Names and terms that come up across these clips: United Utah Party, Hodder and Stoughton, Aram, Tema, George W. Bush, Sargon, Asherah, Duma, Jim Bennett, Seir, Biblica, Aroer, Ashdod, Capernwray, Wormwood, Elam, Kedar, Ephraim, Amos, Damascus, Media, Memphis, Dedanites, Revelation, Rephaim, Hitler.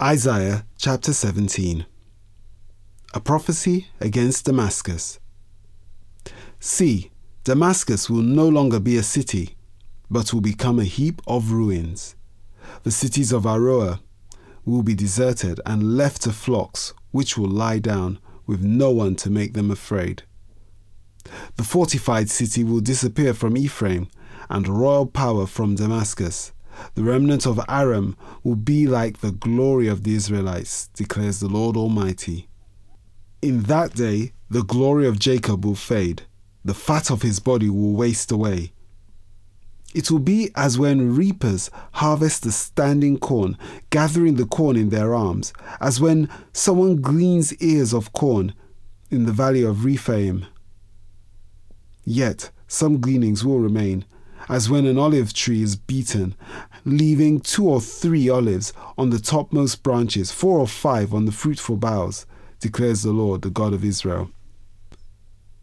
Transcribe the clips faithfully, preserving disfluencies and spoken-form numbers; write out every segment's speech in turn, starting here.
Isaiah chapter seventeen. A prophecy against Damascus. See, Damascus will no longer be a city, but will become a heap of ruins. The cities of Aroer will be deserted and left to flocks, which will lie down, with no one to make them afraid. The fortified city will disappear from Ephraim, and royal power from Damascus. The remnant of Aram will be like the glory of the Israelites, declares the Lord Almighty. In that day, the glory of Jacob will fade. The fat of his body will waste away. It will be as when reapers harvest the standing corn, gathering the corn in their arms, as when someone gleans ears of corn in the valley of Rephaim. Yet some gleanings will remain, as when an olive tree is beaten, leaving two or three olives on the topmost branches, four or five on the fruitful boughs, declares the Lord, the God of Israel.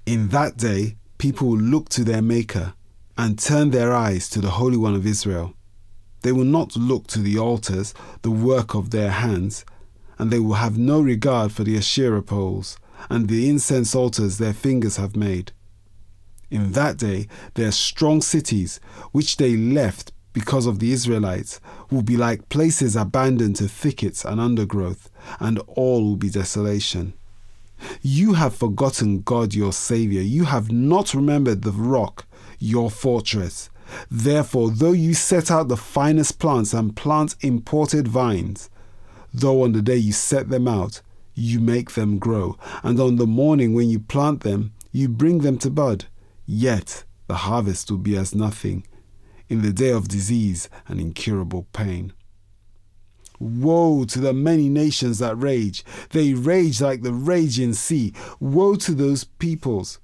In that day, people will look to their Maker and turn their eyes to the Holy One of Israel. They will not look to the altars, the work of their hands, and they will have no regard for the Asherah poles and the incense altars their fingers have made. In that day, their strong cities, which they left because of the Israelites, will be like places abandoned to thickets and undergrowth, and all will be desolation. You have forgotten God your Saviour. You have not remembered the rock, your fortress. Therefore, though you set out the finest plants and plant imported vines, though on the day you set them out, you make them grow, and on the morning when you plant them, you bring them to bud, yet the harvest will be as nothing, in the day of disease and incurable pain. Woe to the many nations that rage. They rage like the raging sea. Woe to those peoples.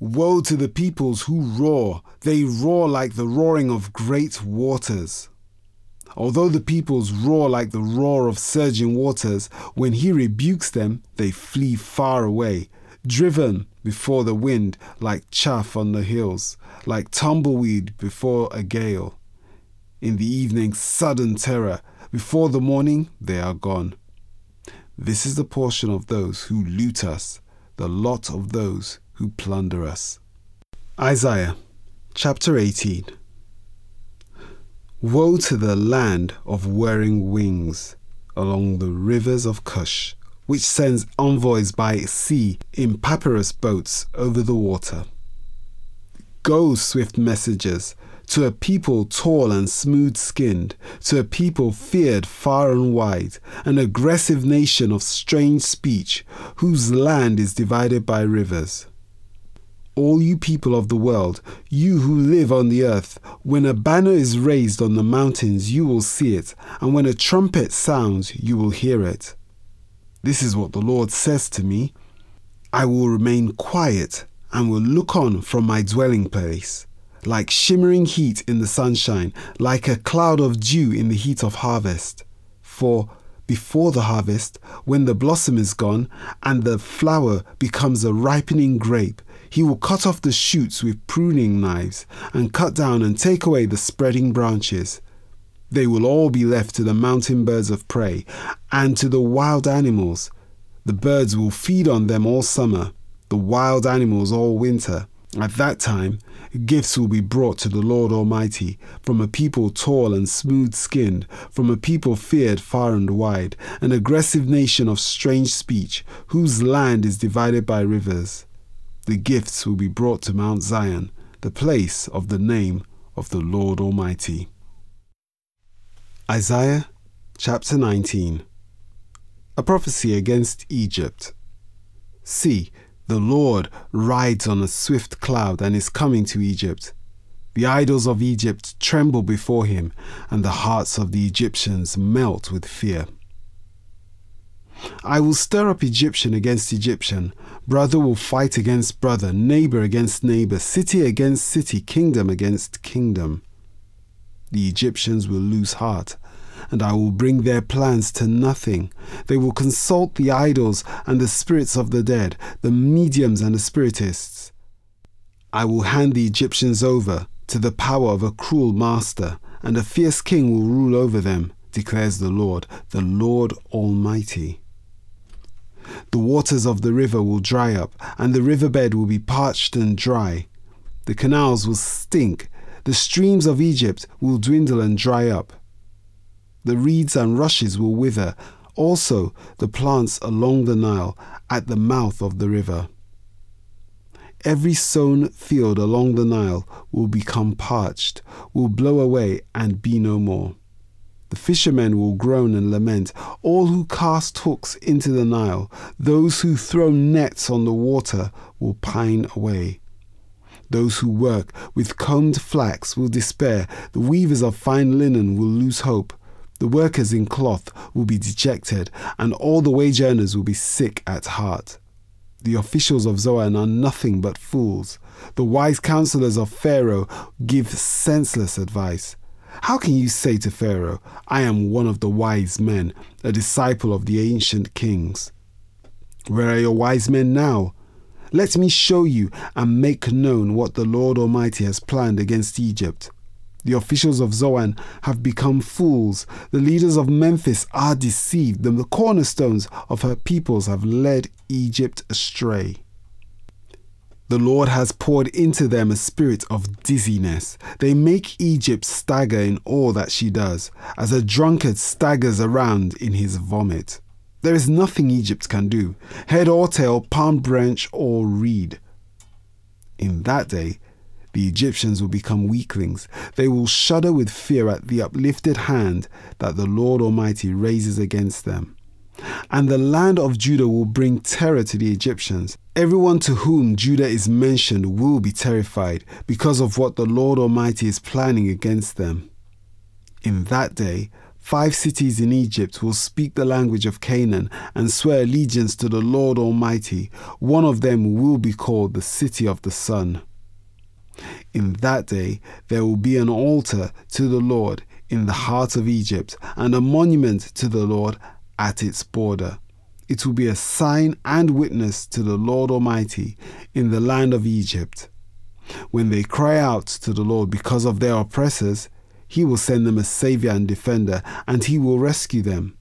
Woe to the peoples who roar. They roar like the roaring of great waters. Although the peoples roar like the roar of surging waters, when he rebukes them, they flee far away, driven before the wind like chaff on the hills, like tumbleweed before a gale. In the evening, sudden terror. Before the morning, they are gone. This is the portion of those who loot us, the lot of those who plunder us. Isaiah chapter eighteen. Woe to the land of whirring wings along the rivers of Cush, which sends envoys by sea in papyrus boats over the water. Go, swift messengers, to a people tall and smooth-skinned, to a people feared far and wide, an aggressive nation of strange speech, whose land is divided by rivers. All you people of the world, you who live on the earth, when a banner is raised on the mountains, you will see it, and when a trumpet sounds, you will hear it. This is what the Lord says to me. I will remain quiet and will look on from my dwelling place, like shimmering heat in the sunshine, like a cloud of dew in the heat of harvest. For before the harvest, when the blossom is gone and the flower becomes a ripening grape, he will cut off the shoots with pruning knives and cut down and take away the spreading branches. They will all be left to the mountain birds of prey and to the wild animals. The birds will feed on them all summer, the wild animals all winter. At that time, Gifts will be brought to the Lord Almighty from a people tall and smooth-skinned, from a people feared far and wide, an aggressive nation of strange speech, whose land is divided by rivers. The gifts will be brought to Mount Zion, the place of the name of the Lord Almighty. Isaiah chapter nineteen. A prophecy against Egypt. See, the Lord rides on a swift cloud and is coming to Egypt. The idols of Egypt tremble before him, and the hearts of the Egyptians melt with fear. I will stir up Egyptian against Egyptian. Brother will fight against brother, neighbor against neighbor, city against city, kingdom against kingdom. The Egyptians will lose heart, and I will bring their plans to nothing. They will consult the idols and the spirits of the dead, the mediums and the spiritists. I will hand the Egyptians over to the power of a cruel master, and a fierce king will rule over them, declares the Lord, the Lord Almighty. The waters of the river will dry up, and the riverbed will be parched and dry. The canals will stink. The streams of Egypt will dwindle and dry up. The reeds and rushes will wither, also the plants along the Nile, at the mouth of the river. Every sown field along the Nile will become parched, will blow away and be no more. The fishermen will groan and lament, all who cast hooks into the Nile, those who throw nets on the water will pine away. Those who work with combed flax will despair, the weavers of fine linen will lose hope. The workers in cloth will be dejected, and all the wage earners will be sick at heart. The officials of Zoan are nothing but fools. The wise counselors of Pharaoh give senseless advice. How can you say to Pharaoh, I am one of the wise men, a disciple of the ancient kings? Where are your wise men now? Let me show you and make known what the Lord Almighty has planned against Egypt. The officials of Zoan have become fools. The leaders of Memphis are deceived. The cornerstones of her peoples have led Egypt astray. The Lord has poured into them a spirit of dizziness. They make Egypt stagger in all that she does, as a drunkard staggers around in his vomit. There is nothing Egypt can do, head or tail, palm branch or reed. In that day, the Egyptians will become weaklings. They will shudder with fear at the uplifted hand that the Lord Almighty raises against them. And the land of Judah will bring terror to the Egyptians. Everyone to whom Judah is mentioned will be terrified because of what the Lord Almighty is planning against them. In that day, five cities in Egypt will speak the language of Canaan and swear allegiance to the Lord Almighty. One of them will be called the City of the Sun. In that day there will be an altar to the Lord in the heart of Egypt, and a monument to the Lord at its border. It will be a sign and witness to the Lord Almighty in the land of Egypt. When they cry out to the Lord because of their oppressors, he will send them a savior and defender, and he will rescue them.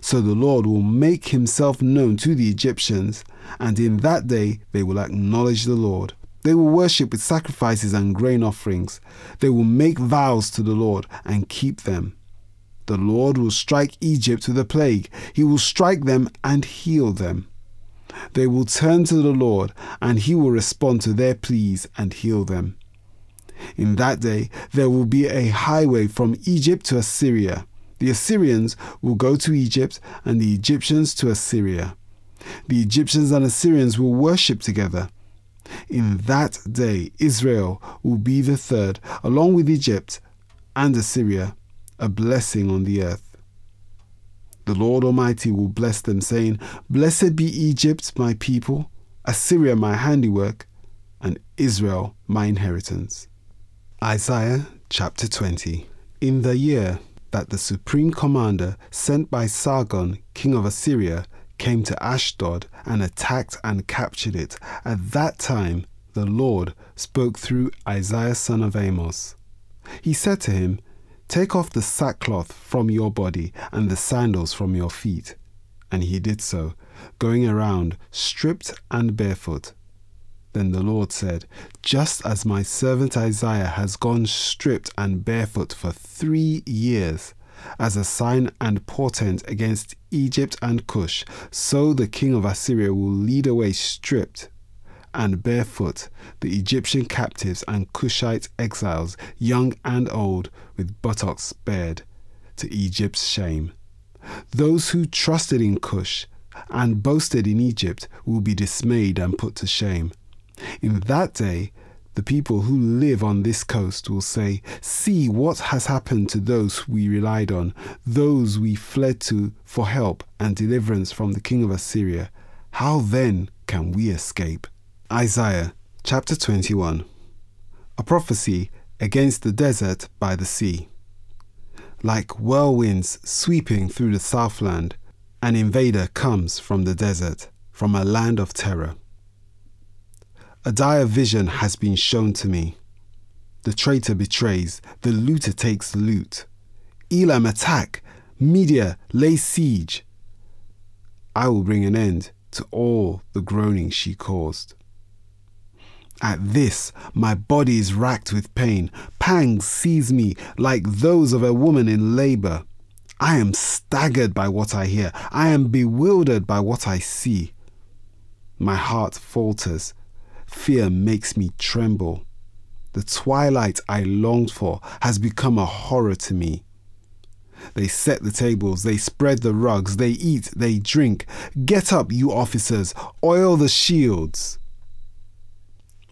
So the Lord will make himself known to the Egyptians, and in that day they will acknowledge the Lord. They will worship with sacrifices and grain offerings. They will make vows to the Lord and keep them. The Lord will strike Egypt with a plague. He will strike them and heal them. They will turn to the Lord, and he will respond to their pleas and heal them. In that day there will be a highway from Egypt to Assyria. The Assyrians will go to Egypt, and the Egyptians to Assyria. The Egyptians and Assyrians will worship together. In that day, Israel will be the third, along with Egypt and Assyria, a blessing on the earth. The Lord Almighty will bless them, saying, Blessed be Egypt, my people, Assyria, my handiwork, and Israel, my inheritance. Isaiah chapter twenty. In the year that the supreme commander sent by Sargon, king of Assyria, came to Ashdod and attacked and captured it. At that time, the Lord spoke through Isaiah son of Amos. He said to him, Take off the sackcloth from your body and the sandals from your feet. And he did so, going around stripped and barefoot. Then the Lord said, just as my servant Isaiah has gone stripped and barefoot for three years, as a sign and portent against Egypt and Cush, so the king of Assyria will lead away stripped and barefoot the Egyptian captives and Cushite exiles, young and old, with buttocks spared, to Egypt's shame. Those who trusted in Cush and boasted in Egypt will be dismayed and put to shame. In that day, the people who live on this coast will say, see what has happened to those we relied on, those we fled to for help and deliverance from the king of Assyria. How then can we escape? Isaiah chapter twenty-one. A prophecy against the desert by the sea. Like whirlwinds sweeping through the southland, an invader comes from the desert, from a land of terror. A dire vision has been shown to me. The traitor betrays, the looter takes loot. Elam attack, Media lay siege. I will bring an end to all the groaning she caused. At this, my body is racked with pain. Pangs seize me like those of a woman in labor. I am staggered by what I hear. I am bewildered by what I see. My heart falters. Fear makes me tremble. The twilight I longed for has become a horror to me. They set the tables, they spread the rugs, they eat, they drink. Get up, you officers, oil the shields.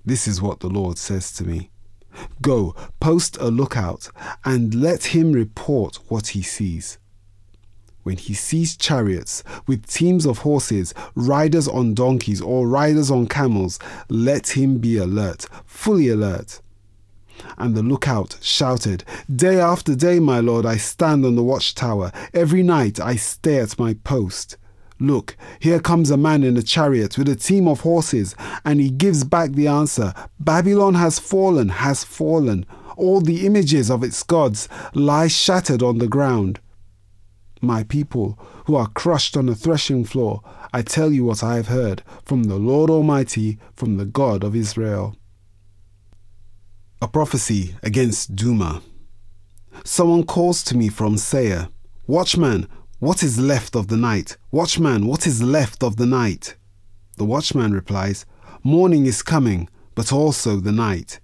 This is what the Lord says to me. Go, post a lookout, and let him report what he sees. When he sees chariots with teams of horses, riders on donkeys or riders on camels, let him be alert, fully alert. And the lookout shouted, day after day, my Lord, I stand on the watchtower. Every night I stay at my post. Look, here comes a man in a chariot with a team of horses, and he gives back the answer, Babylon has fallen, has fallen. All the images of its gods lie shattered on the ground. My people, who are crushed on the threshing floor, I tell you what I have heard from the Lord Almighty, from the God of Israel. A prophecy against Duma. Someone calls to me from Seir, watchman, what is left of the night? Watchman, what is left of the night? The watchman replies, morning is coming, but also the night.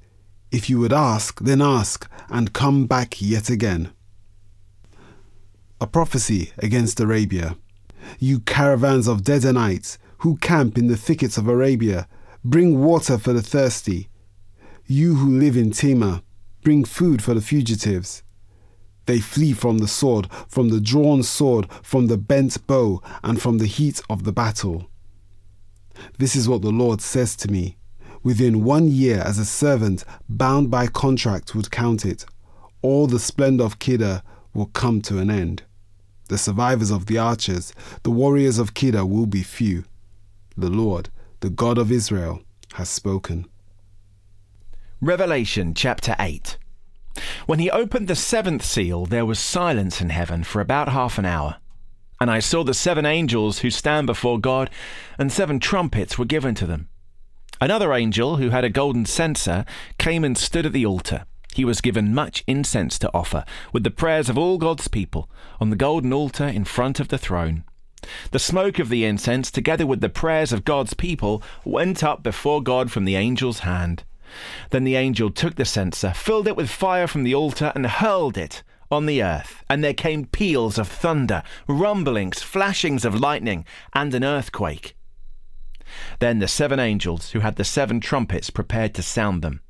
If you would ask, then ask, and come back yet again. A prophecy against Arabia. You caravans of Dedanites, who camp in the thickets of Arabia, bring water for the thirsty. You who live in Tema, bring food for the fugitives. They flee from the sword, from the drawn sword, from the bent bow, and from the heat of the battle. This is what the Lord says to me. Within one year, as a servant bound by contract would count it, all the splendor of Kedar will come to an end. The survivors of the archers, the warriors of Kedar will be few. The Lord, the God of Israel, has spoken. Revelation chapter eight. When he opened the seventh seal, there was silence in heaven for about half an hour. And I saw the seven angels who stand before God, and seven trumpets were given to them. Another angel, who had a golden censer, came and stood at the altar. He was given much incense to offer, with the prayers of all God's people, on the golden altar in front of the throne. The smoke of the incense, together with the prayers of God's people, went up before God from the angel's hand. Then the angel took the censer, filled it with fire from the altar, and hurled it on the earth. And there came peals of thunder, rumblings, flashings of lightning, and an earthquake. Then the seven angels, who had the seven trumpets, prepared to sound them.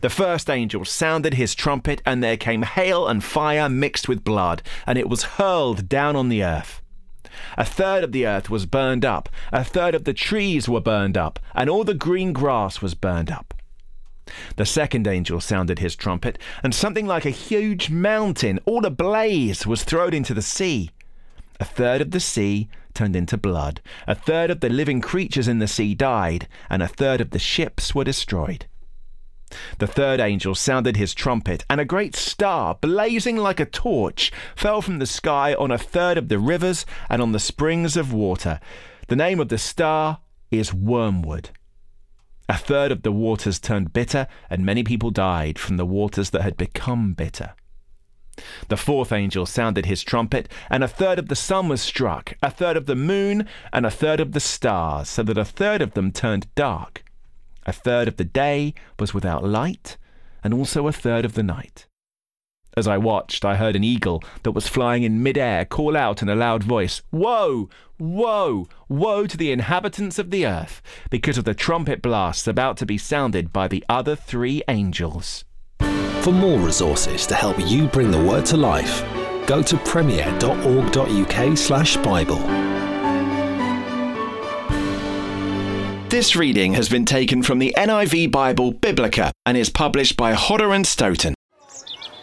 The first angel sounded his trumpet, and there came hail and fire mixed with blood, and it was hurled down on the earth. A third of the earth was burned up, a third of the trees were burned up, and all the green grass was burned up. The second angel sounded his trumpet, and something like a huge mountain, all ablaze, was thrown into the sea. A third of the sea turned into blood, a third of the living creatures in the sea died, and a third of the ships were destroyed. The third angel sounded his trumpet, and a great star, blazing like a torch, fell from the sky on a third of the rivers and on the springs of water. The name of the star is Wormwood. A third of the waters turned bitter, and many people died from the waters that had become bitter. The fourth angel sounded his trumpet, and a third of the sun was struck, a third of the moon, and a third of the stars, so that a third of them turned dark. A third of the day was without light, and also a third of the night. As I watched, I heard an eagle that was flying in midair call out in a loud voice, "Woe, woe, woe to the inhabitants of the earth, because of the trumpet blasts about to be sounded by the other three angels." For more resources to help you bring the word to life, go to premier dot org dot U K slash Bible. This reading has been taken from the N I V Bible Biblica and is published by Hodder and Stoughton.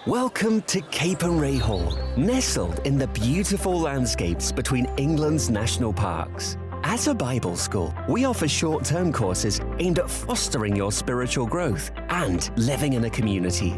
Welcome to Capernwray Hall, nestled in the beautiful landscapes between England's national parks. As a Bible school, we offer short-term courses aimed at fostering your spiritual growth and living in a community.